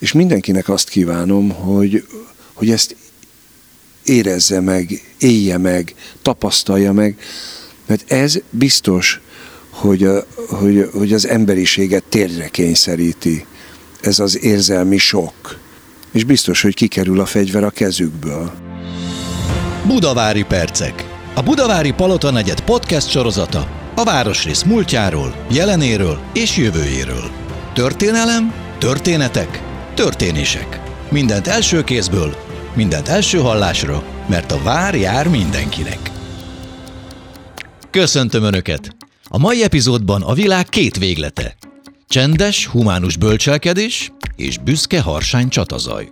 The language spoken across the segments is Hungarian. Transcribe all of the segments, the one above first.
És mindenkinek azt kívánom, hogy ezt érezze meg, élje meg, tapasztalja meg, mert ez biztos, hogy az emberiséget térdre kényszeríti. Ez az érzelmi sok. És biztos, hogy kikerül a fegyver a kezükből. Budavári percek. A Budavári Palota negyed podcast sorozata a városrész múltjáról, jelenéről és jövőjéről. Történelem, történetek, történések. Mindent első kézből, mindent első hallásra, mert a vár jár mindenkinek. Köszöntöm Önöket! A mai epizódban a világ két véglete. Csendes, humánus bölcselkedés és büszke harsány csatazaj.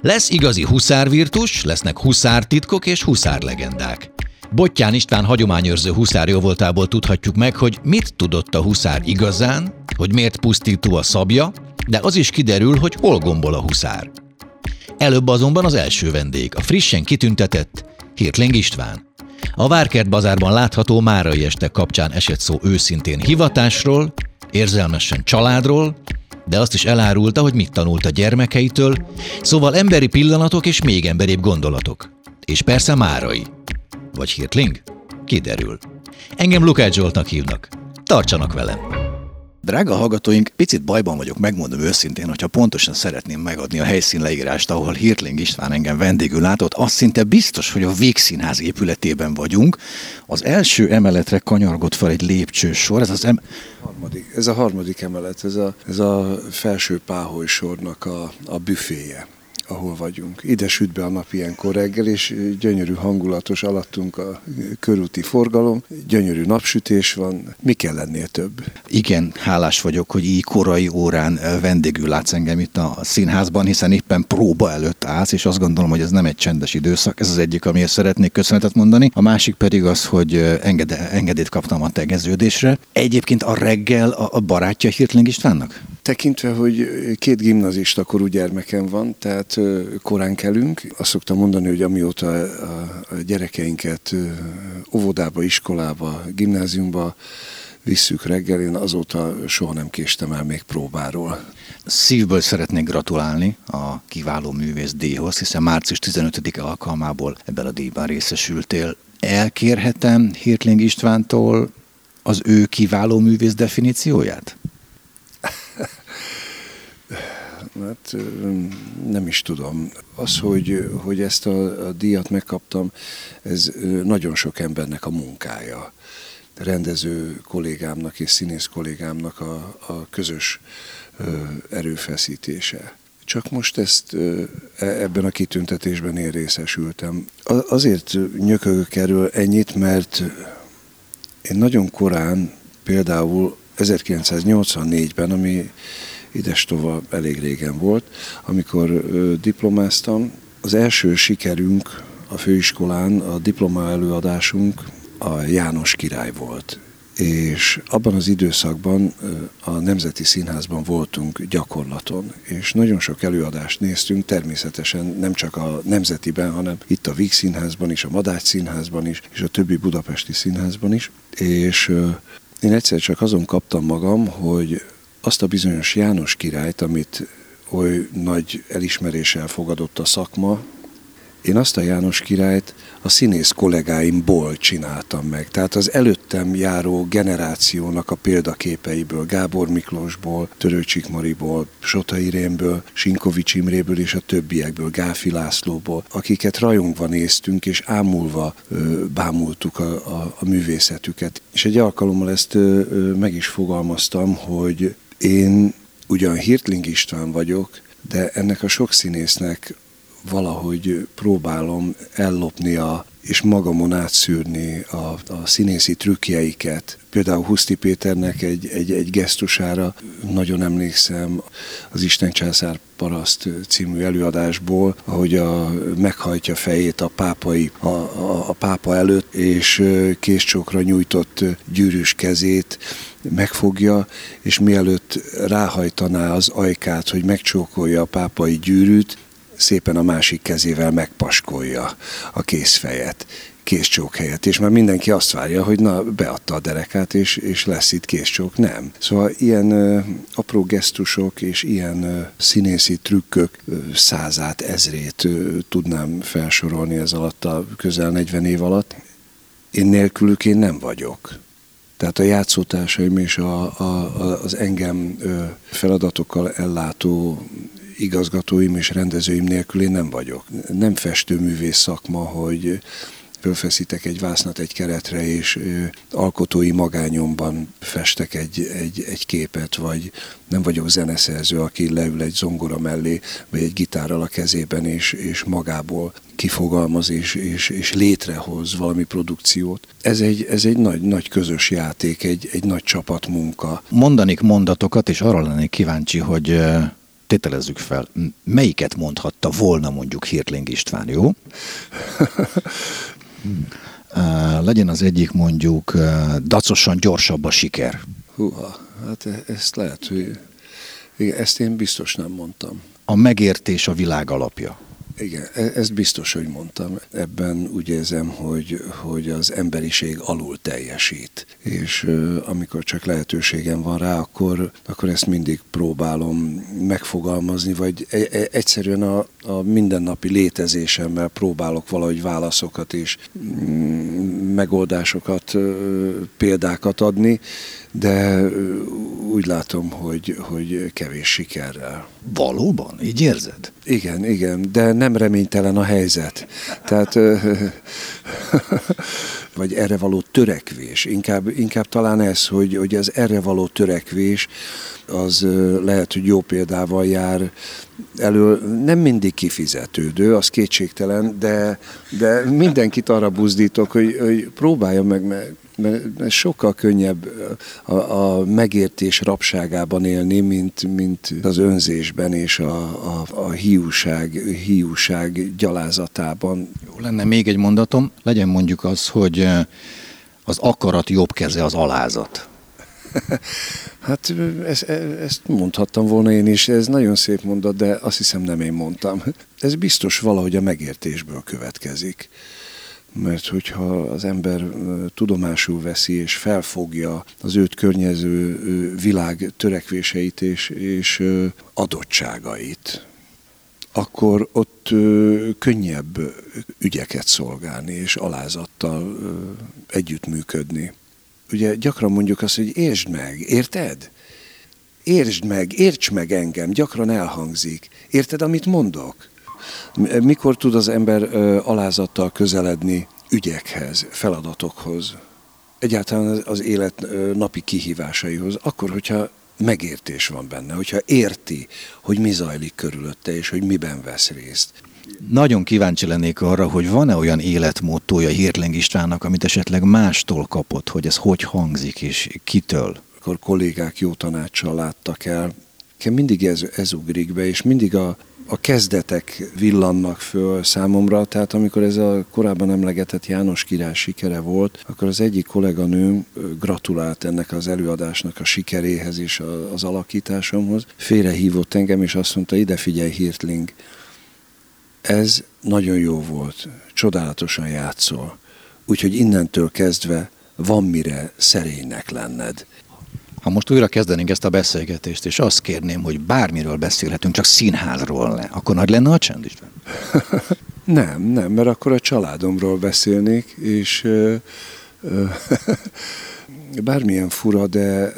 Lesz igazi huszárvirtus, lesznek huszártitkok és huszárlegendák. Bottyán István hagyományőrző huszár jóvoltából tudhatjuk meg, hogy mit tudott a huszár igazán, hogy miért pusztító a szabja, de az is kiderül, hogy hol gombol a huszár. Előbb azonban az első vendég, a frissen kitüntetett Hirtling István. A Várkert bazárban látható márai estek kapcsán esett szó őszintén hivatásról, érzelmesen családról, de azt is elárulta, hogy mit tanult a gyermekeitől, szóval emberi pillanatok és még emberibb gondolatok. És persze Márai. Vagy Hirtling? Kiderül. Engem Lukács Zsoltnak hívnak. Tartsanak velem! Drága hallgatóink, picit bajban vagyok, megmondom őszintén, hogyha pontosan szeretném megadni a helyszín leírást, ahol Hirtling István engem vendégül látott, az szinte biztos, hogy a Végszínház épületében vagyunk. Az első emeletre kanyargott fel egy lépcsősor, ez a harmadik emelet, ez a felső páholysornak a büféje, ahol vagyunk. Ide süt be a nap ilyenkor reggel, és gyönyörű hangulatos alattunk a körúti forgalom, gyönyörű napsütés van, mi kell lennél több? Igen, hálás vagyok, hogy így korai órán vendégül látsz engem itt a színházban, hiszen éppen próba előtt állsz, és azt gondolom, hogy ez nem egy csendes időszak, ez az egyik, amiért szeretnék köszönetet mondani, a másik pedig az, hogy engedélyt kaptam a tegeződésre. Egyébként a reggel a barátja Hirtling Istvánnak? Tekintve, hogy 2 gimnazista korú gyermekem van, tehát korán kelünk. Azt szoktam mondani, hogy amióta a gyerekeinket óvodába, iskolába, gimnáziumba visszük reggel, én azóta soha nem késtem el még próbáról. Szívből szeretnék gratulálni a kiváló művész díjhoz, hiszen március 15-e alkalmából ebben a díjban részesültél. Elkérhetem Hirtling Istvántól az ő kiváló művész definícióját? Hát nem is tudom. Az, hogy ezt a díjat megkaptam, ez nagyon sok embernek a munkája. Rendező kollégámnak és színész kollégámnak a közös erőfeszítése. Csak most ezt ebben a kitüntetésben én részesültem. Azért nyökögök erről ennyit, mert én nagyon korán, például 1984-ben, ami idestova elég régen volt, amikor diplomáztam. Az első sikerünk a főiskolán, a diploma előadásunk a János király volt. És abban az időszakban a Nemzeti Színházban voltunk gyakorlaton, és nagyon sok előadást néztünk, természetesen nem csak a Nemzetiben, hanem itt a Víg Színházban is, a Madács Színházban is, és a többi budapesti színházban is. És én egyszer csak azon kaptam magam, hogy azt a bizonyos János királyt, amit oly nagy elismeréssel fogadott a szakma, én azt a János királyt a színész kollégáimból csináltam meg. Tehát az előttem járó generációnak a példaképeiből, Gábor Miklósból, Törőcsik Mariból, Sota Irénből, Sinkovics Imréből és a többiekből, Gáfi Lászlóból, akiket rajongva néztünk és ámulva bámultuk a művészetüket. És egy alkalommal ezt meg is fogalmaztam, hogy én ugyan Hirtling István vagyok, de ennek a sok színésznek valahogy próbálom ellopni és magamon átszűrni a színészi trükkjeiket. Például Huszti Péternek egy gesztusára nagyon emlékszem az Isten császár paraszt című előadásból, ahogy meghajtja fejét a pápa előtt, és késcsókra nyújtott gyűrűs kezét megfogja, és mielőtt ráhajtaná az ajkát, hogy megcsókolja a pápai gyűrűt, szépen a másik kezével megpaskolja a kézfejet. kézcsók helyett, és már mindenki azt várja, hogy na, beadta a derekát, és lesz itt kézcsók. Nem. Szóval ilyen apró gesztusok és ilyen színészi trükkök százát, ezrét tudnám felsorolni ez alatt a közel 40 év alatt. Én nélkülük én nem vagyok. Tehát a játszótársaim és az engem feladatokkal ellátó igazgatóim és rendezőim nélkül én nem vagyok. Nem festőművész szakma, hogy fölfeszítek egy vásznat egy keretre, és alkotói magányomban festek egy képet, vagy nem vagyok zeneszerző, aki leül egy zongora mellé, vagy egy gitárral a kezében, és magából kifogalmaz, és létrehoz valami produkciót. Ez egy nagy közös játék, egy nagy csapatmunka. Mondanék mondatokat, és arra lennék kíváncsi, hogy... tételezzük fel, melyiket mondhatta volna mondjuk Hirtling István, jó? Legyen az egyik mondjuk dacosan gyorsabb a siker. Húha, hát ezt lehet, hogy... Igen, ezt én biztos nem mondtam. A megértés a világ alapja. Igen, ezt biztos, hogy mondtam. Ebben úgy érzem, hogy az emberiség alul teljesít. És amikor csak lehetőségem van rá, akkor ezt mindig próbálom megfogalmazni, vagy egyszerűen a mindennapi létezésemmel próbálok valahogy válaszokat és megoldásokat, példákat adni, de úgy látom, hogy kevés sikerrel. Valóban? Így érzed? Igen, de nem reménytelen a helyzet. Tehát, vagy erre való törekvés. Inkább talán ez, hogy az erre való törekvés, az lehet, hogy jó példával jár elő. Nem mindig kifizetődő, az kétségtelen, de mindenkit arra buzdítok, hogy próbálja meg, mert sokkal könnyebb a megértés rabságában élni, mint az önzésben és a hiúság gyalázatában. Jó lenne még egy mondatom, legyen mondjuk az, hogy az akarat jobb keze az alázat. Hát ezt mondhattam volna én is, ez nagyon szép mondat, de azt hiszem nem én mondtam. Ez biztos valahogy a megértésből következik. Mert hogyha az ember tudomásul veszi és felfogja az őt környező világ törekvéseit és adottságait, akkor ott könnyebb ügyeket szolgálni és alázattal együttműködni. Ugye gyakran mondjuk azt, hogy értsd meg, érted? Értsd meg, érts meg engem, gyakran elhangzik. Érted, amit mondok? Mikor tud az ember alázattal közeledni ügyekhez, feladatokhoz, egyáltalán az élet napi kihívásaihoz? Akkor, hogyha megértés van benne, hogyha érti, hogy mi zajlik körülötte, és hogy miben vesz részt. Nagyon kíváncsi lennék arra, hogy van-e olyan életmódtója Hirtling Istvánnak, amit esetleg mástól kapott, hogy ez hogy hangzik, és kitől? Akkor kollégák jó tanácssal láttak el. Mindig ez ugrik be, és mindig a kezdetek villannak föl számomra, tehát amikor ez a korábban emlegetett János király sikere volt, akkor az egyik kolléganőm gratulált ennek az előadásnak a sikeréhez és az alakításomhoz. Félrehívott engem, és azt mondta, ide figyelj Hirtling, ez nagyon jó volt, csodálatosan játszol, úgyhogy innentől kezdve van mire szerénynek lenned. Ha most újra kezdenénk ezt a beszélgetést, és azt kérném, hogy bármiről beszélhetünk, csak színházról ne, akkor nagy lenne a csend is? Nem, mert akkor a családomról beszélnék, és bármilyen fura, de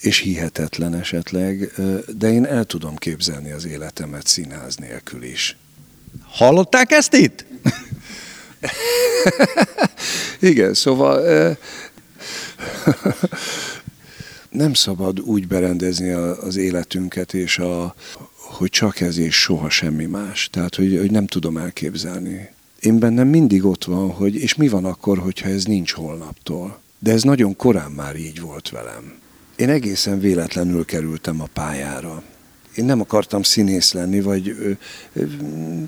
és hihetetlen esetleg, de én el tudom képzelni az életemet színház nélkül is. Hallották ezt itt? Igen, szóval... Nem szabad úgy berendezni az életünket, és hogy csak ez és soha semmi más. Tehát, hogy nem tudom elképzelni. Én bennem mindig ott van, hogy és mi van akkor, hogyha ez nincs holnaptól. De ez nagyon korán már így volt velem. Én egészen véletlenül kerültem a pályára. Én nem akartam színész lenni, vagy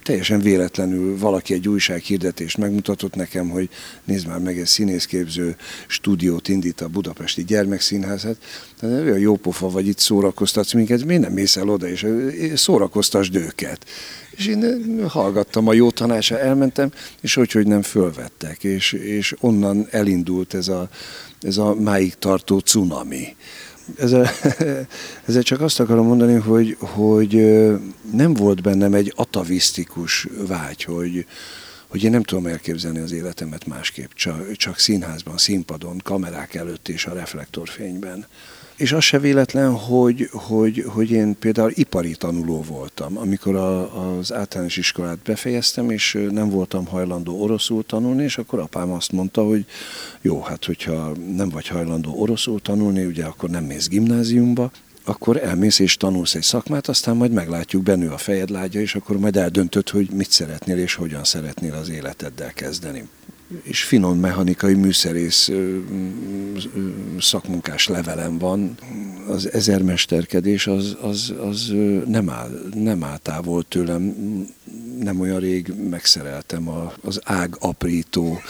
teljesen véletlenül valaki egy újsághirdetést megmutatott nekem, hogy nézd már meg, egy színészképző stúdiót indít a budapesti gyermekszínház. Hát olyan jópofa vagy, itt szórakoztatsz minket, miért nem mész el oda, és szórakoztasd őket. És én hallgattam a jó tanácsa, elmentem, és hogy nem fölvettek. És onnan elindult ez a máig tartó cunami. Ezzel csak azt akarom mondani, hogy nem volt bennem egy atavisztikus vágy, hogy én nem tudom elképzelni az életemet másképp, csak színházban, színpadon, kamerák előtt és a reflektorfényben. És az se véletlen, hogy én például ipari tanuló voltam. Amikor az általános iskolát befejeztem, és nem voltam hajlandó oroszul tanulni, és akkor apám azt mondta, hogy jó, hát hogyha nem vagy hajlandó oroszul tanulni, ugye akkor nem mész gimnáziumba, akkor elmész és tanulsz egy szakmát, aztán majd meglátjuk, benő a fejed lágya, és akkor majd eldöntöd, hogy mit szeretnél és hogyan szeretnél az életeddel kezdeni. És finom mechanikai műszerész szakmunkás levelem van. Az ezermesterkedés az nem áll távol tőlem. Nem olyan rég megszereltem az ágaprító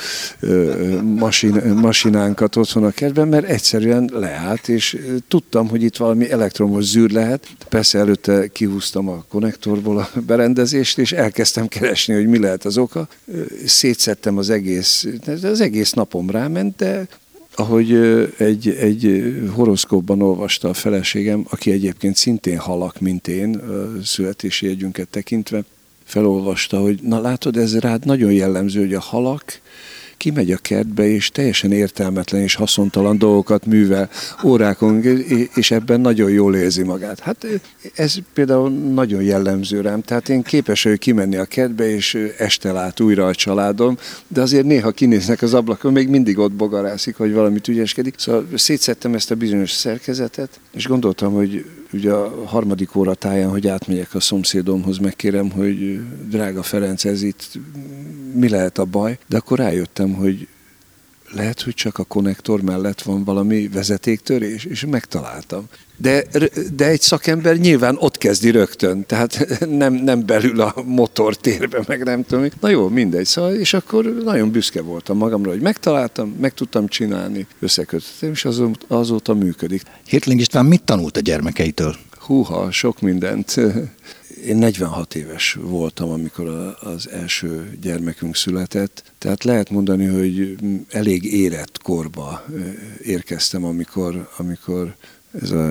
masinánkat otthon a kertben, mert egyszerűen leállt, és tudtam, hogy itt valami elektromos zűr lehet. Persze előtte kihúztam a konnektorból a berendezést, és elkezdtem keresni, hogy mi lehet az oka. Szétszedtem az egész napom ráment, de ahogy egy horoszkópban olvasta a feleségem, aki egyébként szintén halak, mint én, születési jegyünket tekintve, felolvasta, hogy na látod, ez rád nagyon jellemző, hogy a halak kimegy a kertbe, és teljesen értelmetlen és haszontalan dolgokat művel órákon, és ebben nagyon jól érzi magát. Hát ez például nagyon jellemző rám, tehát én képes vagyok kimenni a kertbe, és este lát újra a családom, de azért néha kinéznek az ablakon, még mindig ott bogarászik, hogy valamit ügyeskedik. Szóval szétszedtem ezt a bizonyos szerkezetet, és gondoltam, hogy ugye a harmadik óra táján, hogy átmegyek a szomszédomhoz, megkérem, hogy drága Ferenc, ez itt mi lehet a baj? De akkor rájöttem, hogy lehet, hogy csak a konnektor mellett van valami vezetéktörés, és megtaláltam. De egy szakember nyilván ott kezdi rögtön, tehát nem belül a motortérbe, meg nem tudom. Na jó, mindegy. Szóval, és akkor nagyon büszke voltam magamra, hogy megtaláltam, meg tudtam csinálni, összekötöttem, és azóta működik. Hirtling István mit tanult a gyermekeitől? Húha, sok mindent. Én 46 éves voltam, amikor az első gyermekünk született, tehát lehet mondani, hogy elég érett korba érkeztem, amikor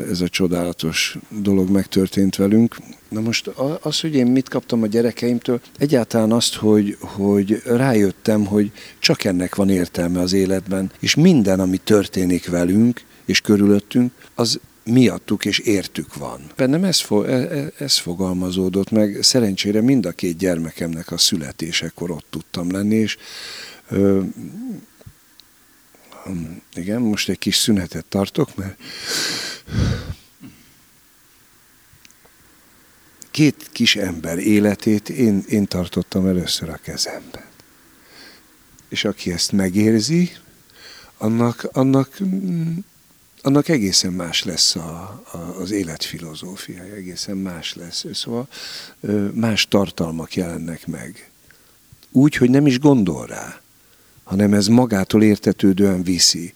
ez a csodálatos dolog megtörtént velünk. Na most az, hogy én mit kaptam a gyerekeimtől, egyáltalán azt, hogy rájöttem, hogy csak ennek van értelme az életben, és minden, ami történik velünk és körülöttünk, az miattuk és értük van. Bennem ez fogalmazódott meg. Szerencsére mind a két gyermekemnek a születésekor ott tudtam lenni, és igen, most egy kis szünetet tartok, mert két kis ember életét én tartottam először a kezemben. És aki ezt megérzi, annak egészen más lesz az életfilozófiája, egészen más lesz. Szóval más tartalmak jelennek meg. Úgy, hogy nem is gondol rá, hanem ez magától értetődően viszi.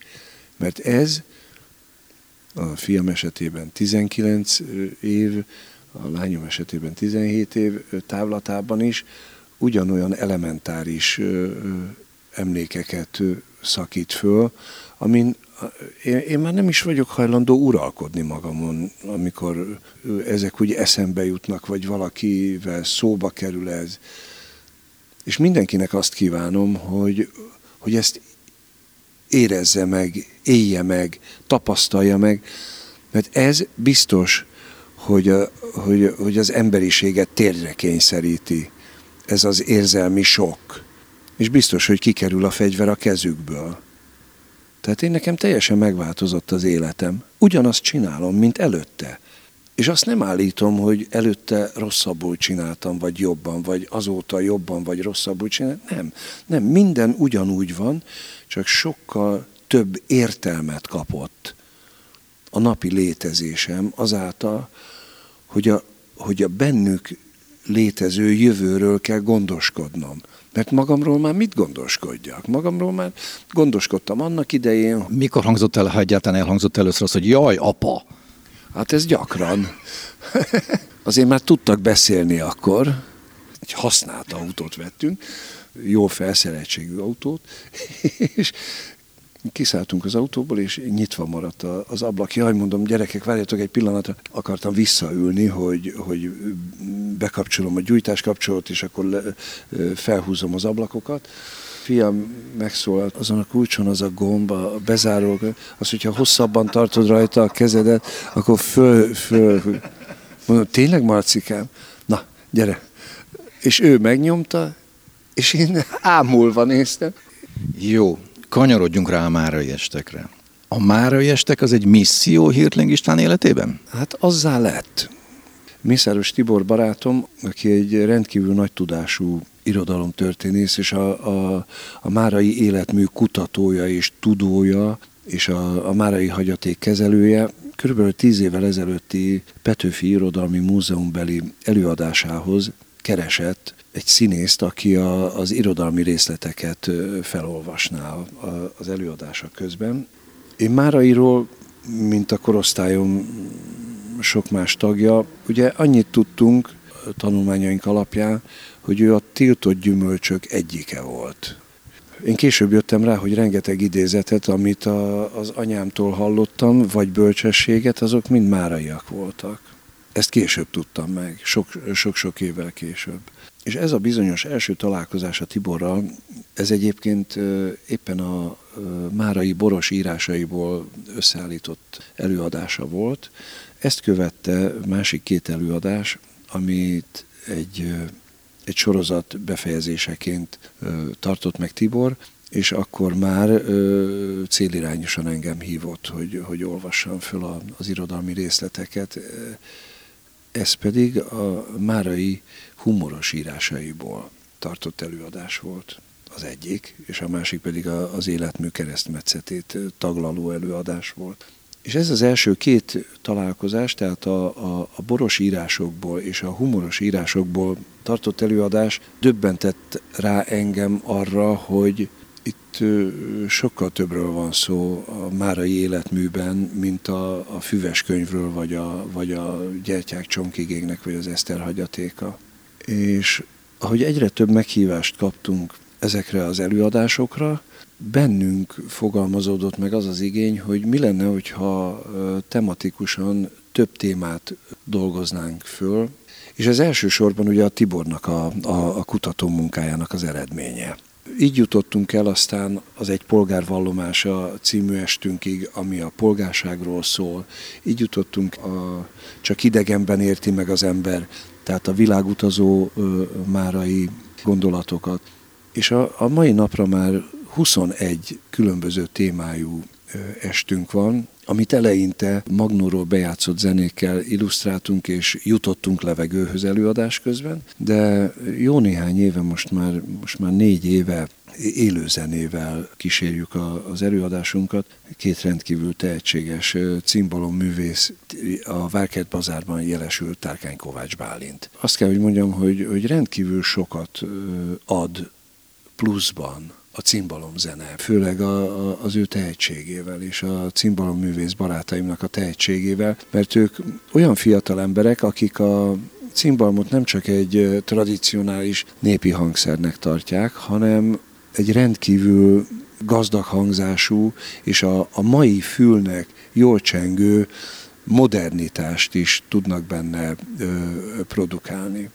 Mert ez a fiam esetében 19 év, a lányom esetében 17 év távlatában is ugyanolyan elementáris emlékeket szakít föl, amin én már nem is vagyok hajlandó uralkodni magamon, amikor ezek úgy eszembe jutnak, vagy valakivel szóba kerül ez. És mindenkinek azt kívánom, hogy ezt érezze meg, élje meg, tapasztalja meg, mert ez biztos, hogy az emberiséget térdre kényszeríti. Ez az érzelmi sok. És biztos, hogy kikerül a fegyver a kezükből. Tehát nekem teljesen megváltozott az életem. Ugyanazt csinálom, mint előtte. És azt nem állítom, hogy előtte rosszabbul csináltam, vagy jobban, vagy azóta jobban, vagy rosszabbul csináltam. Nem, minden ugyanúgy van, csak sokkal több értelmet kapott a napi létezésem azáltal, hogy a hogy a bennük létező jövőről kell gondoskodnom. Mert magamról már mit gondoskodjak? Magamról már gondoskodtam annak idején. Mikor hangzott el, ha egyáltalán elhangzott először az, hogy jaj, apa? Hát ez gyakran. Azért már tudtak beszélni akkor. Egy használt autót vettünk, jó felszereltségű autót, és kiszálltunk az autóból, és nyitva maradt az ablak. Jaj, mondom, gyerekek, várjatok egy pillanatra. Akartam visszaülni, hogy bekapcsolom a gyújtáskapcsolót, és akkor felhúzom az ablakokat. Fiam megszólalt, azon a kulcson az a gomb, a bezáró, az, hogyha hosszabban tartod rajta a kezedet, akkor föl. Mondom, tényleg, Marcikám? Na, gyere. És ő megnyomta, és én ámulva néztem. Jó. Kanyarodjunk rá a márai estekre. A márai estek az egy misszió Hirtling István életében? Hát azzá lett. Mészáros Tibor barátom, aki egy rendkívül nagy tudású irodalomtörténész, és a márai életmű kutatója és tudója, és a márai hagyaték kezelője, körülbelül 10 évvel ezelőtti Petőfi Irodalmi Múzeum beli előadásához keresett egy színészt, aki az irodalmi részleteket felolvasná az előadása közben. Én márairól, mint a korosztályom sok más tagja, ugye annyit tudtunk a tanulmányaink alapján, hogy ő a tiltott gyümölcsök egyike volt. Én később jöttem rá, hogy rengeteg idézetet, amit az anyámtól hallottam, vagy bölcsességet, azok mind máraiak voltak. Ezt később tudtam meg, sok-sok évvel később. És ez a bizonyos első találkozás a Tiborral, ez egyébként éppen a márai boros írásaiból összeállított előadása volt. Ezt követte másik 2 előadás, amit egy sorozat befejezéseként tartott meg Tibor, és akkor már célirányosan engem hívott, hogy olvassam föl az irodalmi részleteket. Ez pedig a márai humoros írásaiból tartott előadás volt az egyik, és a másik pedig az életmű keresztmetszetét taglaló előadás volt. És ez az első 2 találkozás, tehát a boros írásokból és a humoros írásokból tartott előadás döbbentett rá engem arra, hogy itt sokkal többről van szó a márai életműben, mint a füves könyvről, vagy a gyertyák csonkigének, vagy az Eszter hagyatéka. És ahogy egyre több meghívást kaptunk ezekre az előadásokra, bennünk fogalmazódott meg az az igény, hogy mi lenne, hogyha tematikusan több témát dolgoznánk föl, és ez elsősorban ugye a Tibornak a kutató munkájának az eredménye. Így jutottunk el aztán az Egy polgár vallomása című estünkig, ami a polgárságról szól. Így jutottunk a Csak idegenben érti meg az ember, tehát a világutazó márai gondolatokat. És a mai napra már 21 különböző témájú estünk van, amit eleinte magnóról bejátszott zenékkel illusztráltunk, és jutottunk levegőhöz előadás közben, de jó néhány éve, most már 4 éve élő zenével kísérjük az előadásunkat. 2 rendkívül tehetséges cimbalom-művész, a Várkert bazárban jelesült Tárkány Kovács Bálint. Azt kell, hogy mondjam, hogy rendkívül sokat ad pluszban a cimbalom zene, főleg az ő tehetségével és a cimbalom művész barátaimnak a tehetségével, mert ők olyan fiatal emberek, akik a cimbalmot nem csak egy tradicionális népi hangszernek tartják, hanem egy rendkívül gazdag hangzású és a mai fülnek jól csengő modernitást is tudnak benne produkálni.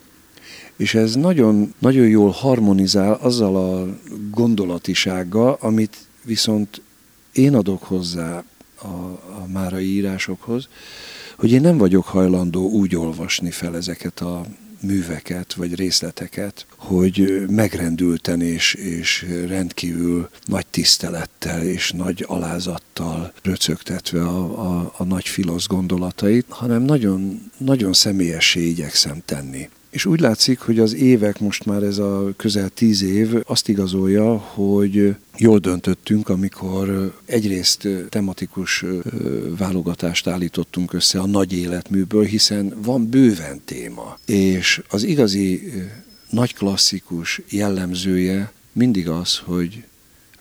És ez nagyon, nagyon jól harmonizál azzal a gondolatisággal, amit viszont én adok hozzá a márai írásokhoz, hogy én nem vagyok hajlandó úgy olvasni fel ezeket a műveket vagy részleteket, hogy megrendülten és rendkívül nagy tisztelettel és nagy alázattal röcögtetve a nagy filosz gondolatait, hanem nagyon, nagyon személyessé igyekszem tenni. És úgy látszik, hogy az évek, most már ez a közel 10 év azt igazolja, hogy jól döntöttünk, amikor egyrészt tematikus válogatást állítottunk össze a nagy életműből, hiszen van bőven téma, és az igazi nagy klasszikus jellemzője mindig az, hogy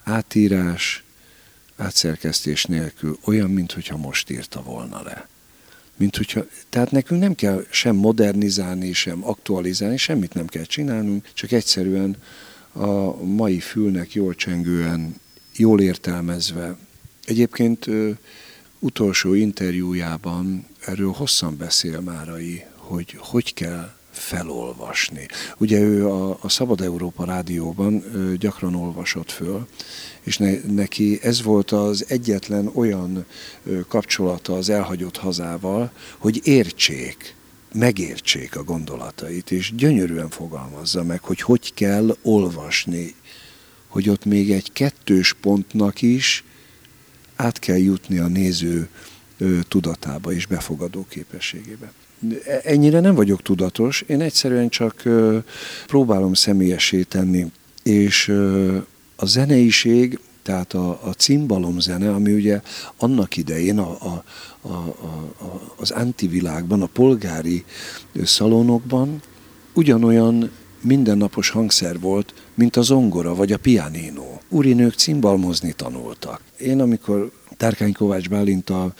átírás, átszerkesztés nélkül olyan, mintha most írta volna le. Tehát nekünk nem kell sem modernizálni, sem aktualizálni, semmit nem kell csinálnunk, csak egyszerűen a mai fülnek jól csengően, jól értelmezve. Egyébként utolsó interjújában erről hosszan beszél Márai, hogy hogy kell felolvasni. Ugye ő a Szabad Európa Rádióban gyakran olvasott föl, és neki ez volt az egyetlen olyan kapcsolata az elhagyott hazával, hogy értsék, megértsék a gondolatait, és gyönyörűen fogalmazza meg, hogy hogy kell olvasni, hogy ott még egy kettős pontnak is át kell jutni a néző tudatába és befogadó képességébe. Ennyire nem vagyok tudatos, én egyszerűen csak próbálom személyessé tenni, és a zeneiség, tehát a cimbalom zene, ami ugye annak idején az antivilágban, a polgári szalonokban ugyanolyan mindennapos hangszer volt, mint a zongora vagy a pianino. Úrinők cimbalmozni tanultak. Én amikor Tárkány Kovács Bálinttal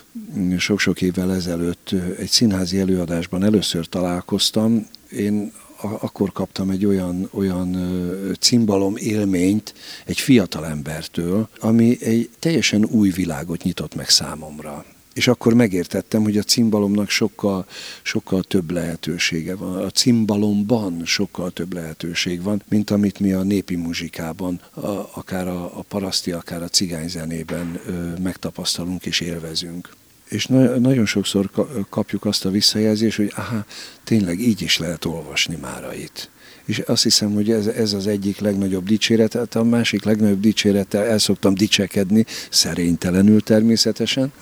sok-sok évvel ezelőtt egy színházi előadásban először találkoztam, én akkor kaptam egy olyan cimbalom élményt egy fiatal embertől, ami egy teljesen új világot nyitott meg számomra. És akkor megértettem, hogy a cimbalomnak sokkal több lehetősége van. A cimbalomban sokkal több lehetőség van, mint amit mi a népi muzsikában, akár a paraszti, akár a cigány zenében megtapasztalunk és élvezünk. És nagyon sokszor kapjuk azt a visszajelzést, hogy tényleg így is lehet olvasni Márait. És azt hiszem, hogy ez az egyik legnagyobb dicséret, hát a másik legnagyobb dicsérettel el szoktam dicsekedni, szerénytelenül természetesen.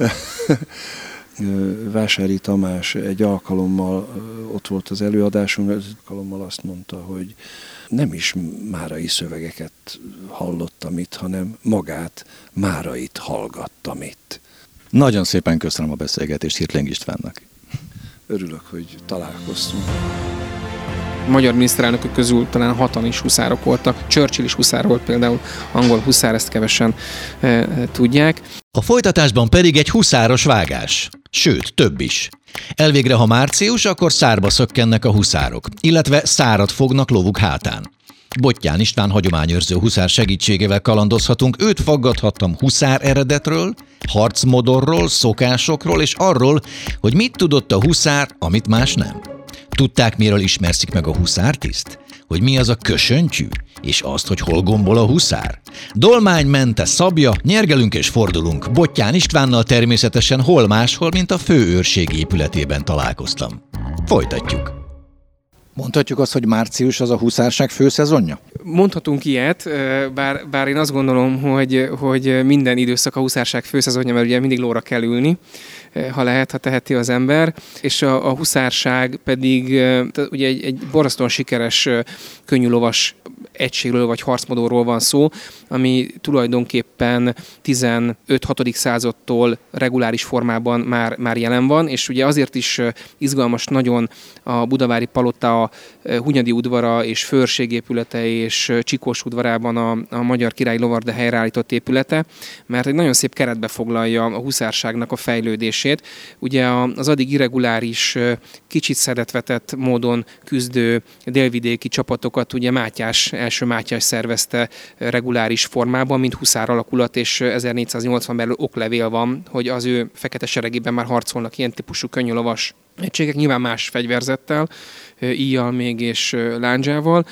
Vásári Tamás egy alkalommal ott volt az előadáson, az alkalommal azt mondta, hogy nem is márai szövegeket hallottam itt, hanem magát, Márait hallgattam itt. Nagyon szépen köszönöm a beszélgetést Hirtling Istvánnak. Örülök, hogy találkoztunk. Magyar miniszterelnökök közül talán 6-an is huszárok voltak. Churchill is huszár volt például, angol huszár, ezt kevesen tudják. A folytatásban pedig egy huszáros vágás. Sőt, több is. Elvégre, ha március, akkor szárba szökkennek a huszárok, illetve szárat fognak lovuk hátán. Bottyán István hagyományőrző huszár segítségével kalandozhatunk, őt faggathattam huszár eredetről, harcmodorról, szokásokról és arról, hogy mit tudott a huszár, amit más nem. Tudták, miről ismerszik meg a huszártiszt? Hogy mi az a kösöntyű? És azt, hogy hol gombol a huszár? Dolmány, mente, szabja, nyergelünk és fordulunk. Bottyán Istvánnal természetesen hol máshol, mint a főőrség épületében találkoztam. Folytatjuk. Mondhatjuk azt, hogy március az a huszárság főszezonja? Mondhatunk ilyet, bár én azt gondolom, hogy minden időszak a huszárság főszezonja, mert ugye mindig lóra kell ülni, ha lehet, ha teheti az ember. És a huszárság pedig ugye egy borzasztóan sikeres könnyűlovas egységről vagy harcmodorról van szó, ami tulajdonképpen 15-6. Századtól reguláris formában már jelen van, és ugye azért is izgalmas nagyon a Budavári Palota, a Hunyadi udvara és főőrség épülete és Csikós udvarában a Magyar Király Lovarda helyre állított épülete, mert egy nagyon szép keretbe foglalja a huszárságnak a fejlődését. Ugye az addig irreguláris, kicsit szedetvetett módon küzdő délvidéki csapatokat ugye Mátyás, első Mátyás szervezte reguláris formában, mint huszár alakulat, és 1480 belül oklevél van, hogy az ő fekete seregében már harcolnak ilyen típusú könnyűlovas egységek, nyilván más fegyverzettel, íjjal még és lándzsával,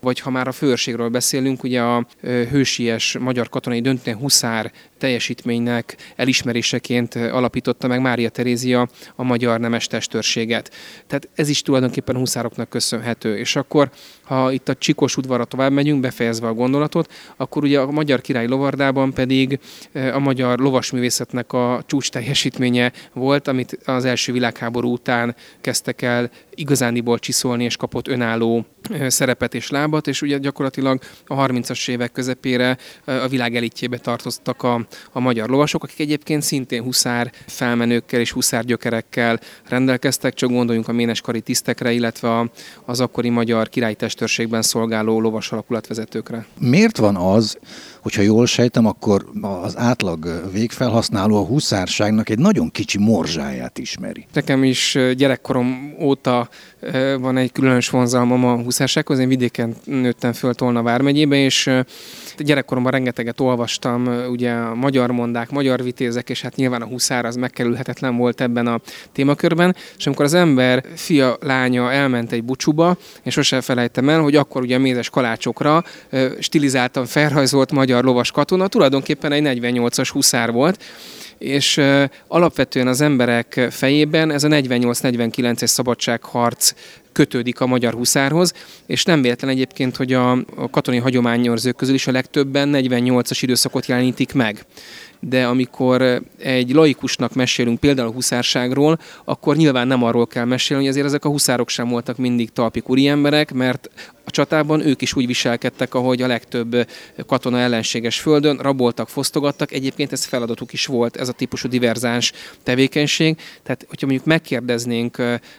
vagy ha már a főőrségről beszélünk, ugye a hősies magyar katonai döntően huszár teljesítménynek elismeréseként alapította meg Mária Terézia a magyar nemes testőrséget. Tehát ez is tulajdonképpen huszároknak köszönhető. És akkor, ha itt a Csikós udvarra tovább megyünk, befejezve a gondolatot, akkor ugye a Magyar Király Lovardában pedig a magyar lovasművészetnek a csúcs teljesítménye volt, amit az első világháború után kezdtek el igazániból csiszolni, és kapott önálló szerepet és lábat, és ugye gyakorlatilag a 30-as évek közepére a világ elitjébe tartoztak a magyar lovasok, akik egyébként szintén huszár felmenőkkel és huszár gyökerekkel rendelkeztek, csak gondoljunk a méneskari tisztekre, illetve az akkori magyar királytestőrségben szolgáló lovas alakulatvezetőkre. Miért van az, hogyha jól sejtem, akkor az átlag végfelhasználó a huszárságnak egy nagyon kicsi morzsáját ismeri? Nekem is gyerekkorom óta van egy különös vonzalmam a huszársághoz. Én vidéken nőttem föl Tolna vármegyébe, és gyerekkoromban rengeteget olvastam, ugye a magyar mondák, magyar vitézek, és hát nyilván a huszár az megkerülhetetlen volt ebben a témakörben, és amikor az ember fia, lánya elment egy bucsuba, és sose felejtem el, hogy akkor ugye a mézes kalácsokra stilizáltan felrajzolt magyar lovas katona tulajdonképpen egy 48-as huszár volt, és alapvetően az emberek fejében ez a 48-49-es szabadságharc kötődik a magyar huszárhoz, és nem véletlen egyébként, hogy a katonai hagyományőrzők közül is a legtöbben 48-as időszakot jelenítik meg. De amikor egy laikusnak mesélünk például a huszárságról, akkor nyilván nem arról kell mesélni, hogy azért ezek a huszárok sem voltak mindig talpik úri emberek, mert a csatában ők is úgy viselkedtek, ahogy a legtöbb katona ellenséges földön, raboltak, fosztogattak, egyébként ez feladatuk is volt, ez a típusú diverzáns tevékenység. Tehát, hogyha mondjuk megkérdeznénk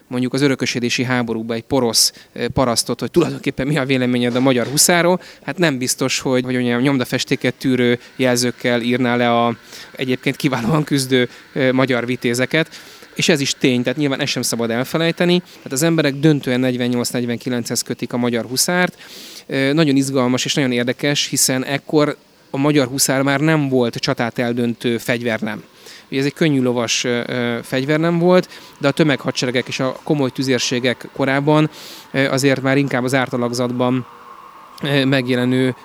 mondjuk az örökösödési háborúban egy porosz parasztot, hogy tulajdonképpen mi a véleményed a magyar huszáról, hát nem biztos, hogy olyan nyomdafestéket tűrő jelzőkkel írná le a egyébként kiválóan küzdő magyar vitézeket. És ez is tény, tehát nyilván ezt sem szabad elfelejteni. Tehát az emberek döntően 48-49-hez kötik a magyar huszárt. Nagyon izgalmas és nagyon érdekes, hiszen ekkor a magyar huszár már nem volt csatát eldöntő fegyvernem. Ugye ez egy könnyű lovas fegyvernem volt, de a tömeghadseregek és a komoly tüzérségek korában azért már inkább az ártalakzatban megjelenő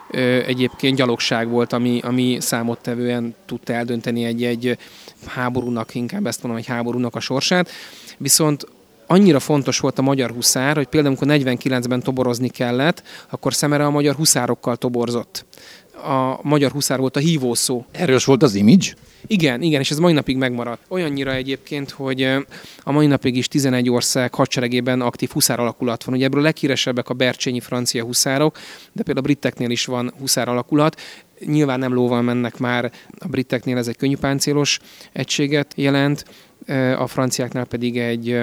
egyébként gyalogság volt, ami számottevően tudta eldönteni egy háborúnak, inkább ezt mondom, egy háborúnak a sorsát. Viszont annyira fontos volt a magyar huszár, hogy például amikor 49-ben toborozni kellett, akkor Szemere a magyar huszárokkal toborzott. A magyar huszár volt a hívószó. Erős volt az image? Igen, és ez mai napig megmaradt. Olyannyira egyébként, hogy a mai napig is 11 ország hadseregében aktív huszár alakulat van. Ugye ebből a leghíresebbek a bercsényi francia huszárok, de például a briteknél is van huszár alakulat. Nyilván nem lóval mennek már, a briteknél ez egy könnyűpáncélos egységet jelent, a franciáknál pedig egy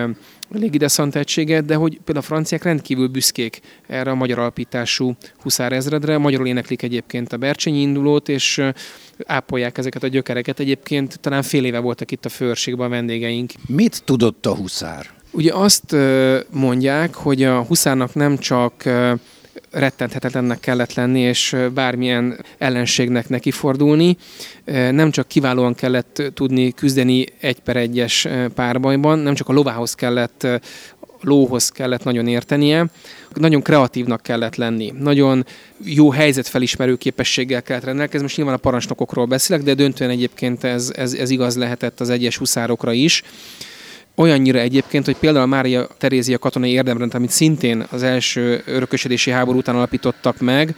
légideszant egységet, de hogy például a franciák rendkívül büszkék erre a magyar alapítású huszár ezredre. Magyarul éneklik egyébként a bercsényi indulót, és ápolják ezeket a gyökereket. Egyébként talán fél éve voltak itt a főőrségben a vendégeink. Mit tudott a huszár? Ugye azt mondják, hogy a huszárnak nem csak rettenthetetlennek kellett lenni, és bármilyen ellenségnek nekifordulni. Nem csak kiválóan kellett tudni küzdeni 1-1-es párbajban, nem csak a lóhoz kellett nagyon értenie, nagyon kreatívnak kellett lenni, nagyon jó helyzetfelismerő képességgel kellett rendelkezni. Most nyilván a parancsnokokról beszélek, de döntően egyébként ez igaz lehetett az egyes huszárokra is. Olyannyira egyébként, hogy például a Mária Terézia katonai érdemrend, amit szintén az első örökösödési háború után alapítottak meg,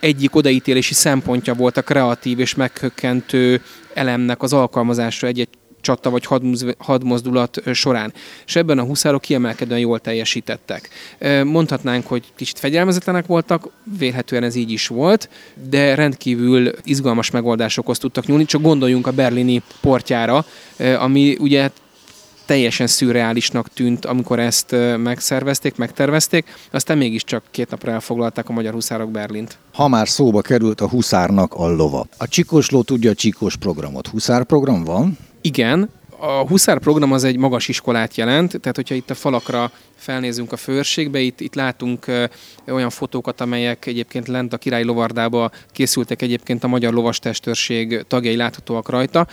egyik odaítélési szempontja volt a kreatív és meghökkentő elemnek az alkalmazása egy-egy csatta vagy hadmozdulat során. És ebben a huszárok kiemelkedően jól teljesítettek. Mondhatnánk, hogy kicsit fegyelmezetlenek voltak, vélhetően ez így is volt, de rendkívül izgalmas megoldásokhoz tudtak nyúlni, csak gondoljunk a berlini portyára, ami ugye teljesen szürreálisnak tűnt, amikor ezt megszervezték, megtervezték, aztán mégiscsak 2 napra elfoglalták a magyar huszárok Berlint. Ha már szóba került a huszárnak a lova. A csikosló tudja a csíkos programot. Huszár program van? Igen. A huszár program az egy magas iskolát jelent, tehát hogyha itt a falakra felnézünk a főőrségbe, itt látunk olyan fotókat, amelyek egyébként lent a Király Lovardába készültek, egyébként a magyar lovastestőrség tagjai láthatóak rajta.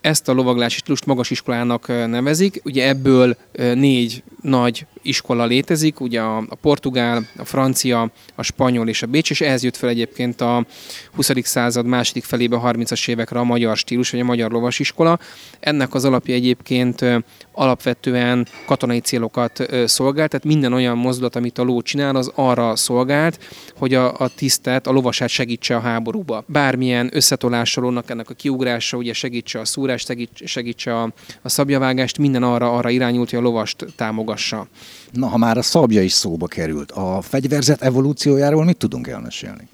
Ezt a lovaglási stílust magas iskolának nevezik. Ugye ebből 4 nagy iskola létezik, ugye a portugál, a francia, a spanyol és a bécsi, és ehhez jött fel egyébként a 20. század második felébe, 30-as évekre a magyar stílus, vagy a magyar lovasiskola. Ennek az alapja egyébként alapvetően katonai célokat szolgált, tehát minden olyan mozdulat, amit a ló csinál, az arra szolgált, hogy a tisztet, a lovasát segítse a háborúba. Bármilyen összetolása lónak, ennek a kiugrása, ugye segítse a szúrást, segítse a szabjavágást, minden arra irányult, hogy a lovast támogassa. Na, ha már a szabja is szóba került, a fegyverzet evolúciójáról mit tudunk elmesélni?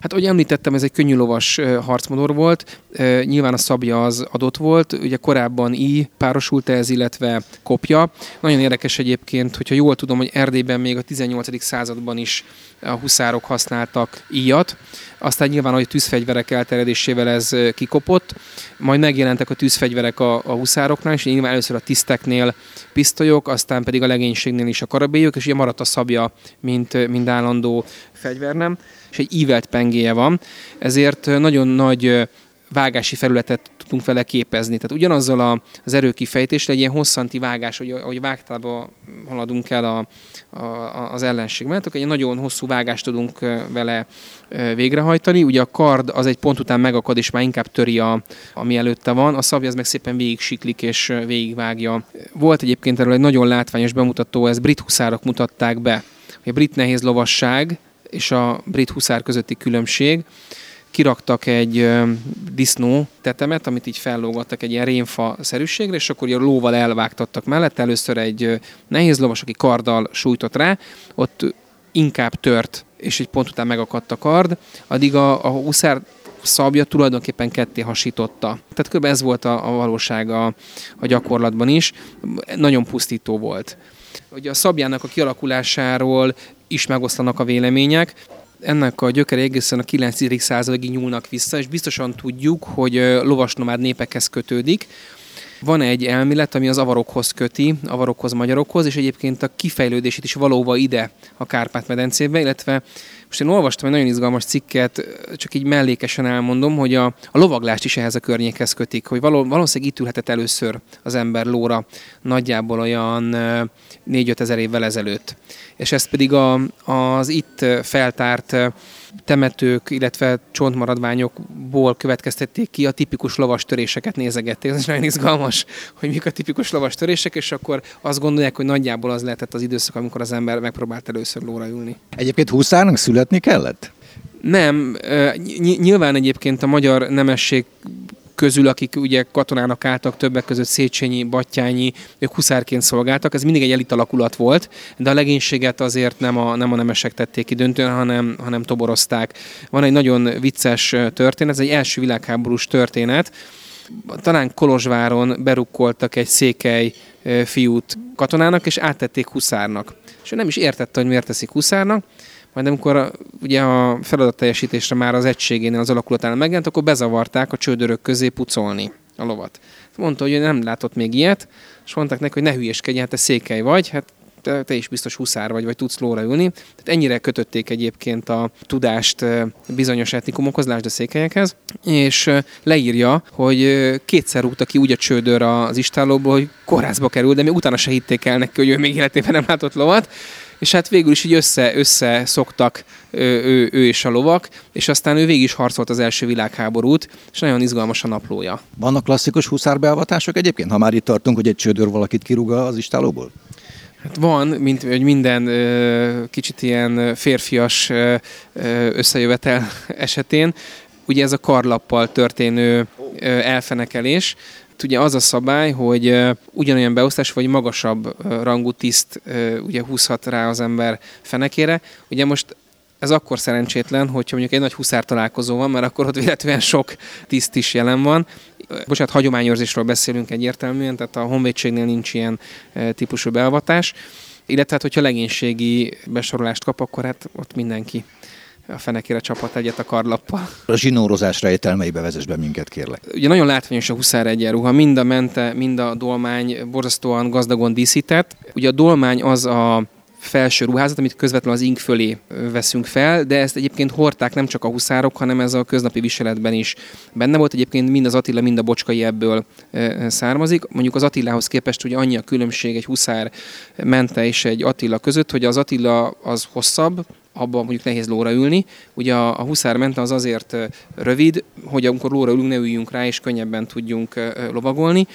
Hát, ahogy említettem, ez egy könnyű lovas harcmodor volt, nyilván a szabja az adott volt, ugye korábban így párosult ez, illetve kopja. Nagyon érdekes egyébként, hogyha jól tudom, hogy Erdélyben még a 18. században is a huszárok használtak íjat, aztán nyilván, hogy a tűzfegyverek elterjedésével ez kikopott, majd megjelentek a tűzfegyverek a huszároknál, és nyilván először a tiszteknél pisztolyok, aztán pedig a legénységnél is a karabélyok, és ugye maradt a szabja, mint állandó fegyvernem, és egy ívelt pengéje van, ezért nagyon nagy vágási felületet tudunk vele képezni. Tehát ugyanazzal az erőkifejtésre egy ilyen hosszanti vágás, ahogy vágtába haladunk el az ellenség mellett, akkor egy nagyon hosszú vágást tudunk vele végrehajtani. Ugye a kard az egy pont után megakad, és már inkább töri, ami előtte van. A szabja az meg szépen végig siklik és végigvágja. Volt egyébként erről egy nagyon látványos bemutató, ezt brit huszárok mutatták be. A brit nehéz lovasság és a brit huszár közötti különbség. Kiraktak egy disznó tetemet, amit így fellógattak egy ilyen rémfa-szerűségre, és akkor a lóval elvágtattak mellett. Először egy nehéz lovas, aki karddal sújtott rá, ott inkább tört, és egy pont után megakadt a kard, addig a huszár szabja tulajdonképpen ketté hasította. Tehát kb. Ez volt a valóság a gyakorlatban is. Nagyon pusztító volt. Ugye a szabjának a kialakulásáról is megosztanak a vélemények. Ennek a gyökere egészen a 9. századig nyúlnak vissza, és biztosan tudjuk, hogy lovasnomád népekhez kötődik. Van egy elmélet, ami az avarokhoz köti, avarokhoz, magyarokhoz, és egyébként a kifejlődését is valóban ide, a Kárpát-medencébe, illetve most én olvastam egy nagyon izgalmas cikket, csak így mellékesen elmondom, hogy a lovaglást is ehhez a környékhez kötik, hogy valószínűleg itt ülhetett először az ember lóra nagyjából olyan 4-5 ezer évvel ezelőtt. És ez pedig az itt feltárt temetők, illetve csontmaradványokból következtették ki, a tipikus lovastöréseket nézegették. Ez nagyon izgalmas, hogy mik a tipikus lovastörések, és akkor azt gondolják, hogy nagyjából az lehetett az időszak, amikor az ember megpróbált először lóra ülni. Egyébként huszárnak születni kellett? Nem. Nyilván egyébként a magyar nemesség közül, akik ugye katonának álltak, többek között Széchenyi, Battyányi, ők huszárként szolgáltak, ez mindig egy elit alakulat volt, de a legénységet azért nem a nemesek tették ki döntően, hanem toborozták. Van egy nagyon vicces történet, ez egy első világháborús történet, talán Kolozsváron berukkoltak egy székely fiút katonának, és áttették huszárnak. És ő nem is értette, hogy miért teszik huszárnak, majd amikor ugye a feladatteljesítésre már az egységénél, az alakulatánál megjelent, akkor bezavarták a csődörök közé pucolni a lovat. Mondta, hogy ő nem látott még ilyet, és mondták neki, hogy ne hülyeskedj, hát te székely vagy, hát te is biztos huszár vagy tudsz lóra ülni. Tehát ennyire kötötték egyébként a tudást bizonyos etnikumokhoz, lásd a székelyekhez, és leírja, hogy kétszer rúgta ki úgy a csődör az istállóból, hogy kórházba került, de még utána se hitték el neki, hogy ő még életében nem látott lovat. És hát végül is így össze szoktak ő és a lovak, és aztán ő végig is harcolt az első világháborút, és nagyon izgalmas a naplója. Vannak klasszikus huszárbeavatások egyébként, ha már itt tartunk, hogy egy csődör valakit kirúga az istállóból? Hát van, mint hogy minden kicsit ilyen férfias összejövetel esetén, ugye ez a karlappal történő elfenekelés. Ugye az a szabály, hogy ugyanolyan beosztás, vagy magasabb rangú tiszt ugye húzhat rá az ember fenekére. Ugye most ez akkor szerencsétlen, hogyha mondjuk egy nagy huszár találkozó van, mert akkor ott véletlenül sok tiszt is jelen van. Bocsánat, hagyományőrzésről beszélünk egyértelműen, tehát a honvédségnél nincs ilyen típusú beavatás. Illetve hát, hogyha legénységi besorolást kap, akkor hát ott mindenki a fenekére csapat egyet a karlappal. A zsinórozás rejtelmeibe vezess be minket, kérlek. Ugye nagyon látványos a huszár egyenruha, mind a mente, mind a dolmány borzasztóan gazdagon díszített. Ugye a dolmány az a felső ruházat, amit közvetlenül az ing fölé veszünk fel, de ezt egyébként hordták nem csak a huszárok, hanem ez a köznapi viseletben is benne volt. Egyébként mind az Attila, mind a Bocskai ebből származik. Mondjuk az Attilához képest ugye annyi a különbség egy huszár mente és egy Attila között, hogy az Attila az hosszabb, abban mondjuk nehéz lóra ülni. Ugye a huszár mente az azért rövid, hogy amikor lóra ülünk, ne üljünk rá, és könnyebben tudjunk lovagolni.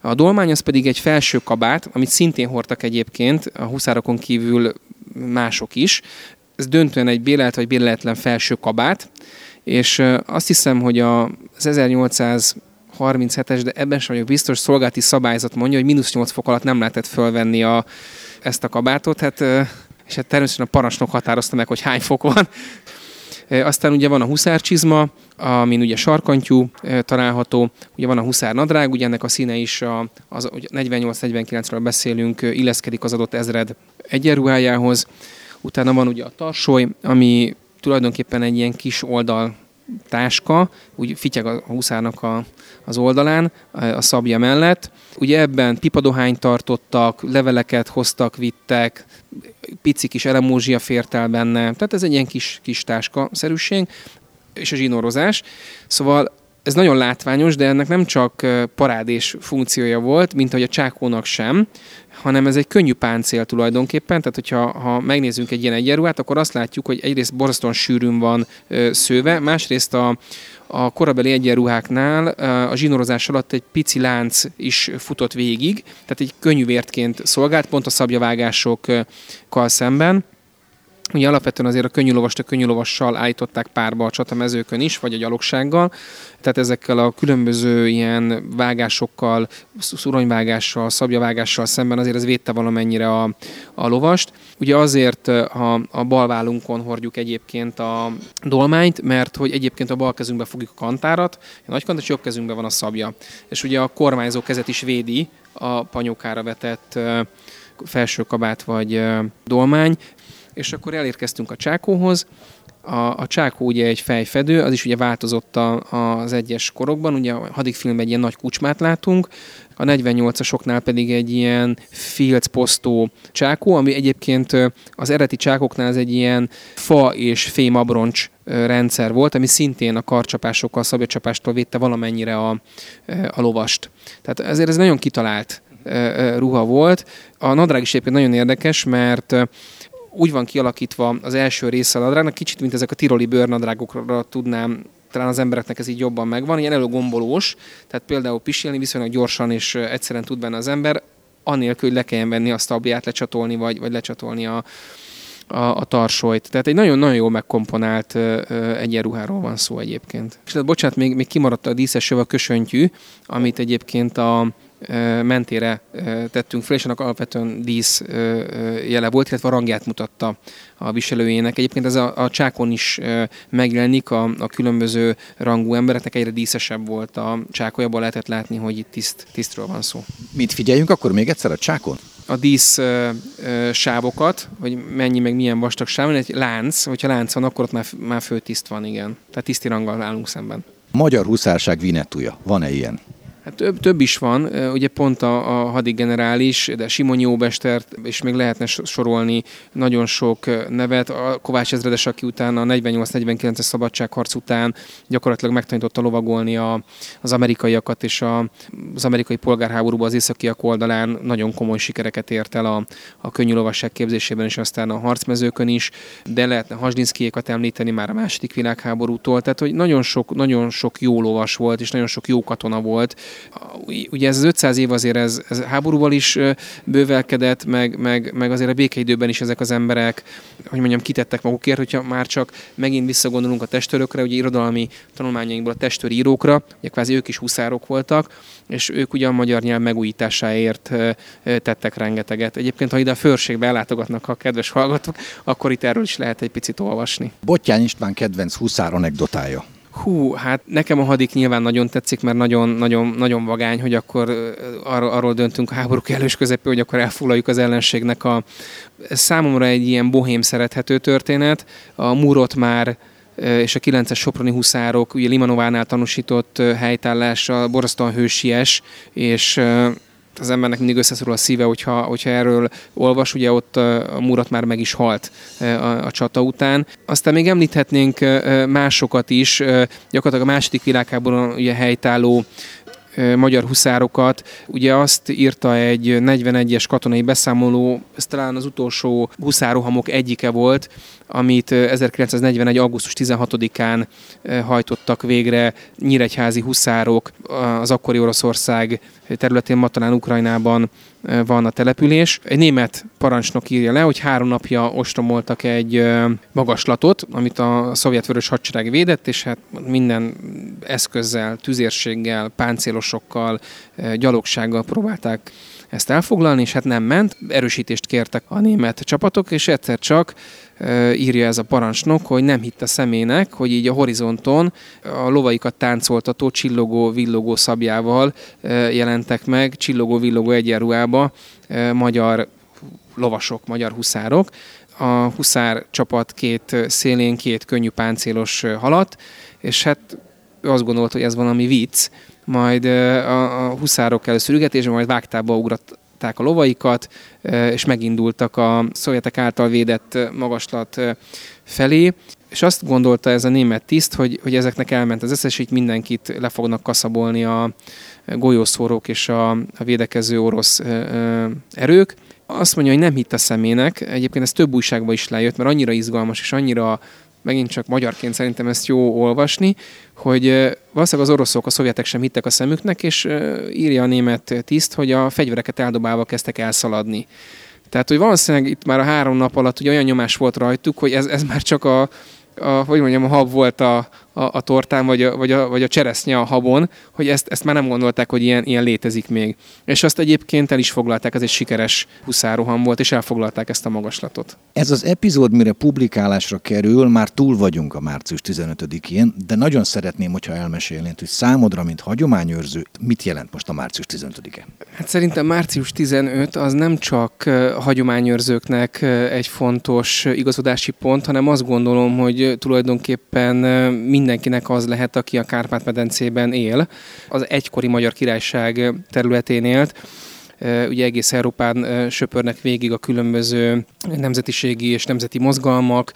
A dolmány az pedig egy felső kabát, amit szintén hordtak egyébként, a huszárokon kívül mások is. Ez döntően egy bélelt vagy béleletlen felső kabát, és azt hiszem, hogy az 1837-es, de ebben sem vagyok biztos, szolgálati szabályzat mondja, hogy -8 fok alatt nem lehetett fölvenni ezt a kabátot, és természetesen a parancsnok határozta meg, hogy hány fok van. Aztán ugye van a huszárcsizma, amin ugye sarkantyú található, ugye van a huszárnadrág, ugye ennek a színe is, 48-49-ről beszélünk, illeszkedik az adott ezred egyenruhájához. Utána van ugye a tarsoly, ami tulajdonképpen egy ilyen kis oldaltáska, úgy fityeg a huszárnak az oldalán, a szabja mellett. Ugye ebben pipadohányt tartottak, leveleket hoztak, vittek, pici kis elemózsia fért el benne, tehát ez egy ilyen kis táskaszerűség, és a zsinórozás. Szóval ez nagyon látványos, de ennek nem csak parádés funkciója volt, mint ahogy a csákónak sem, hanem ez egy könnyű páncél tulajdonképpen, tehát hogyha megnézzünk egy ilyen egyenruhát, akkor azt látjuk, hogy egyrészt borzasztóan sűrűn van szőve, másrészt a korabeli egyenruháknál a zsinórozás alatt egy pici lánc is futott végig, tehát egy könnyűvértként szolgált, pont a szabjavágásokkal szemben. Ugye alapvetően azért a könnyűlovast a könnyűlovassal állították párba a csatamezőkön is, vagy a gyalogsággal. Tehát ezekkel a különböző ilyen vágásokkal, szuronyvágással, szabjavágással szemben azért ez védte valamennyire a lovast. Ugye azért a bal vállunkon hordjuk egyébként a dolmányt, mert hogy egyébként a bal kezünkbe fogjuk a kantárat, a nagy kantárat, és jobb kezünkben van a szabja. És ugye a kormányzó kezet is védi a panyókára vetett felső kabát vagy dolmány. És akkor elérkeztünk a csákóhoz. A csákó ugye egy fejfedő, az is ugye változott az egyes korokban. Ugye a Hadik filmben egy ilyen nagy kucsmát látunk, a 48-asoknál pedig egy ilyen filcposztó csákó, ami egyébként az eredeti csákoknál ez egy ilyen fa és fémabroncs rendszer volt, ami szintén a karcsapásokkal, szabjacsapástól védte valamennyire a lovast. Tehát ezért ez nagyon kitalált ruha volt. A nadrág is egyébként nagyon érdekes, mert úgy van kialakítva az első része a nadrágnak, kicsit, mint ezek a tiroli bőrnadrágokra tudnám, talán az embereknek ez így jobban megvan, ilyen elő-gombolós, tehát például pisilni viszonylag gyorsan és egyszerűen tud benne az ember, anélkül, hogy le kelljen venni a szabját, lecsatolni, vagy lecsatolni a tarsolyt. Tehát egy nagyon-nagyon jól megkomponált egyenruháról van szó egyébként. És bocsánat, még kimaradt a díszesöv, a kösöntyű, amit egyébként a mentére tettünk fel, és annak alapvetően dísz jele volt, illetve a rangját mutatta a viselőjének. Egyébként ez a csákon is megjelenik, a különböző rangú embereknek egyre díszesebb volt a csákója, abban lehetett látni, hogy itt tisztről van szó. Mit figyeljünk akkor még egyszer a csákon? A dísz sávokat, hogy mennyi meg milyen vastag sáv, egy lánc, hogyha lánc van, akkor ott már főtiszt van, igen. Tehát tiszti ranggal állunk szemben. Magyar huszárság vinettúja, van-e ilyen? Több is van, ugye pont a hadigenerális, de Simonyi óbestert, és még lehetne sorolni nagyon sok nevet. A Kovács Ezredes, aki utána a 48-49-es szabadságharc után gyakorlatilag megtanította lovagolni az amerikaiakat, és az amerikai polgárháborúban az északiak oldalán nagyon komoly sikereket ért el a könnyű lovasság képzésében, és aztán a harcmezőkön is, de lehetne Hasdinszkijékat említeni már a második világháborútól, tehát hogy nagyon sok jó lovas volt, és nagyon sok jó katona volt. Ugye ez az 500 év azért ez háborúval is bővelkedett, meg azért a békeidőben is ezek az emberek, hogy mondjam, kitettek magukért, hogyha már csak megint visszagondolunk a testőrökre, ugye irodalmi tanulmányainkból a testőrírókra, ugye kvázi ők is huszárok voltak, és ők ugye a magyar nyelv megújításáért tettek rengeteget. Egyébként, ha ide a főrségbe ellátogatnak a kedves hallgatók, akkor itt erről is lehet egy picit olvasni. Bottyán István kedvenc huszár anekdotája. Hát nekem a Hadik nyilván nagyon tetszik, mert nagyon vagány, hogy akkor arról döntünk a háborúk elős közepén, hogy akkor elfoglaljuk az ellenségnek számomra egy ilyen bohém szerethető történet. A Murot már és a 9-es soproni huszárok, ugye Limanovánál tanúsított helytállása borzasztóan hősies, és az embernek mindig összeszorul a szíve, hogyha erről olvas, ugye ott a Murot már meg is halt a csata után. Aztán még említhetnénk másokat is, gyakorlatilag a második világháborúban ugye helytálló magyar huszárokat. Ugye azt írta egy 41-es katonai beszámoló, ez talán az utolsó huszárrohamok egyike volt, amit 1941. augusztus 16-án hajtottak végre nyíregyházi huszárok az akkori Oroszország területén, ma talán Ukrajnában van a település. Egy német parancsnok írja le, hogy 3 napja ostromoltak egy magaslatot, amit a szovjet vörös hadsereg védett, és hát minden eszközzel, tüzérséggel, páncélosokkal, gyalogsággal próbálták ezt elfoglalni, és hát nem ment. Erősítést kértek a német csapatok, és egyszer csak írja ez a parancsnok, hogy nem hitt a szemének, hogy így a horizonton a lovaikat táncoltató, csillogó-villogó szabjával jelentek meg, csillogó-villogó egyenruhába magyar lovasok, magyar huszárok. A huszár csapat 2 szélén 2 könnyű páncélos halat, és hát ő azt gondolta, hogy ez valami vicc, majd a huszárok először ügetésben, majd vágtába ugratták a lovaikat, és megindultak a szovjetek által védett magaslat felé, és azt gondolta ez a német tiszt, hogy ezeknek elment az eszes, így mindenkit le fognak kaszabolni a golyószórók és a védekező orosz erők. Azt mondja, hogy nem hitt a szemének, egyébként ez több újságban is lejött, mert annyira izgalmas és annyira, megint csak magyarként szerintem ezt jó olvasni, hogy valószínűleg az oroszok, a szovjetek sem hittek a szemüknek, és írja a német tiszt, hogy a fegyvereket eldobálva kezdtek elszaladni. Tehát, hogy valószínűleg itt már a 3 nap alatt ugye olyan nyomás volt rajtuk, hogy ez már csak a hab volt a tortán, vagy a cseresznye a habon, hogy ezt már nem gondolták, hogy ilyen létezik még. És azt egyébként el is foglalták, ez egy sikeres huszárroham volt, és elfoglalták ezt a magaslatot. Ez az epizód, mire publikálásra kerül, már túl vagyunk a március 15-én, de nagyon szeretném, hogyha elmesélnéd, hogy számodra, mint hagyományőrző, mit jelent most a március 15-e? Hát szerintem március 15 az nem csak hagyományőrzőknek egy fontos igazodási pont, hanem azt gondolom, hogy tulajdonképpen mindenkinek az lehet, aki a Kárpát-medencében él. Az egykori Magyar Királyság területén élt. Ugye egész Európán söpörnek végig a különböző nemzetiségi és nemzeti mozgalmak,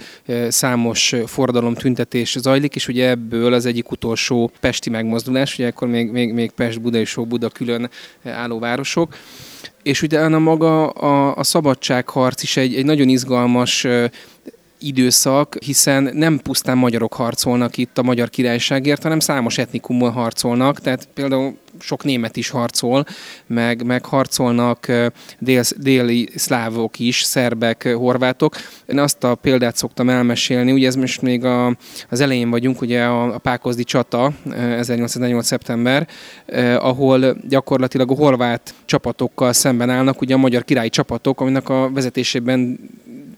számos forradalom, tüntetés zajlik, és ugye ebből az egyik utolsó pesti megmozdulás, ugye akkor még Pest, Buda és Óbuda külön álló városok. És ugye maga a szabadságharc is egy nagyon izgalmas időszak, hiszen nem pusztán magyarok harcolnak itt a Magyar Királyságért, hanem számos etnikummal harcolnak, tehát például sok német is harcol, meg harcolnak déli szlávok is, szerbek, horvátok. Én azt a példát szoktam elmesélni, ugye ez most még az elején vagyunk, ugye a Pákozdi csata, 1848. szeptember, ahol gyakorlatilag a horvát csapatokkal szemben állnak, ugye a magyar királyi csapatok, aminek a vezetésében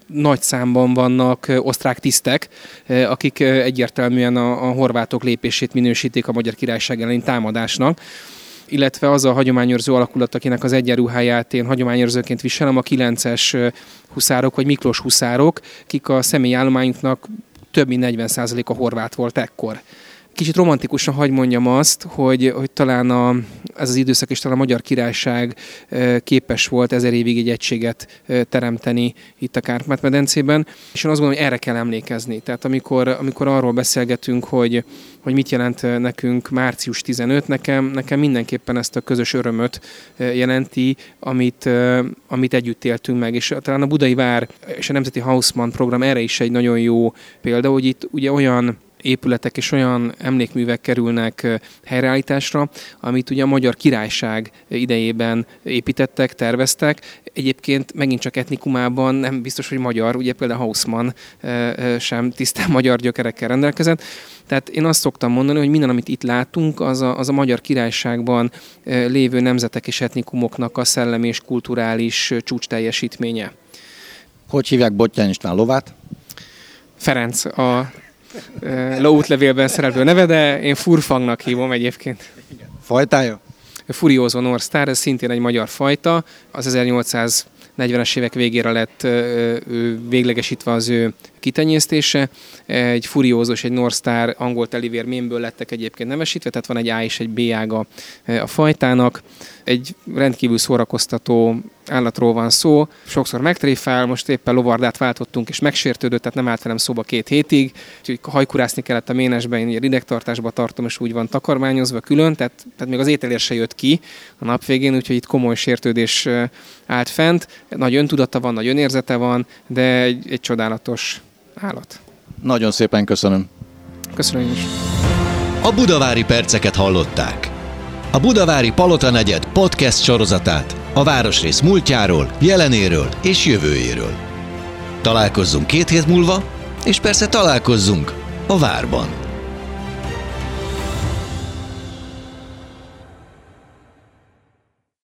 nagy számban vannak osztrák tisztek, akik egyértelműen a horvátok lépését minősítik a Magyar Királyság elleni támadásnak, illetve az a hagyományőrző alakulat, akinek az egyenruháját én hagyományőrzőként viselem, a 9-es huszárok vagy Miklós huszárok, akik a személyállományunknak több mint 40%-a horvát volt ekkor. Kicsit romantikusan hagy mondjam azt, hogy talán ez az időszak is talán a Magyar Királyság képes volt 1000 évig egy egységet teremteni itt a Kárpát-medencében, és én azt gondolom, hogy erre kell emlékezni. Tehát amikor arról beszélgetünk, hogy mit jelent nekünk március 15, nekem mindenképpen ezt a közös örömöt jelenti, amit együtt éltünk meg. És talán a Budai Vár és a Nemzeti Hausmann program erre is egy nagyon jó példa, hogy itt ugye olyan épületek és olyan emlékművek kerülnek helyreállításra, amit ugye a Magyar Királyság idejében építettek, terveztek. Egyébként megint csak etnikumában nem biztos, hogy magyar, ugye például Hausmann sem tisztán magyar gyökerekkel rendelkezett. Tehát én azt szoktam mondani, hogy minden, amit itt látunk, az a Magyar Királyságban lévő nemzetek és etnikumoknak a szellemi és kulturális csúcs teljesítménye. Hogy hívják Bottyán István lovát? Ferenc a lóútlevélben szereplő neve, de én Furfangnak hívom egyébként. Fajtája? Furiózó North Star, ez szintén egy magyar fajta, az 1800 40-es évek végére lett véglegesítve az ő kitenyésztése. Egy Furiózó és egy North Star angol telivér mémből lettek egyébként nevesítve, tehát van egy A és egy B ága a fajtának. Egy rendkívül szórakoztató állatról van szó. Sokszor megtréfál, most éppen lovardát váltottunk és megsértődött, tehát nem állt velem szóba 2 hétig. Úgyhogy hajkurászni kellett a ménesben, én ridegtartásba tartom, és úgy van takarmányozva külön, tehát még az ételér se jött ki a nap végén, úgyhogy itt komoly sértődés állt fent. Nagy öntudata van, nagy önérzete van, de egy csodálatos állat. Nagyon szépen köszönöm. Köszönöm is. A budavári perceket hallották. A Budavári Palota negyed podcast sorozatát a városrész múltjáról, jelenéről és jövőjéről. Találkozzunk 2 hét múlva, és persze találkozzunk a várban.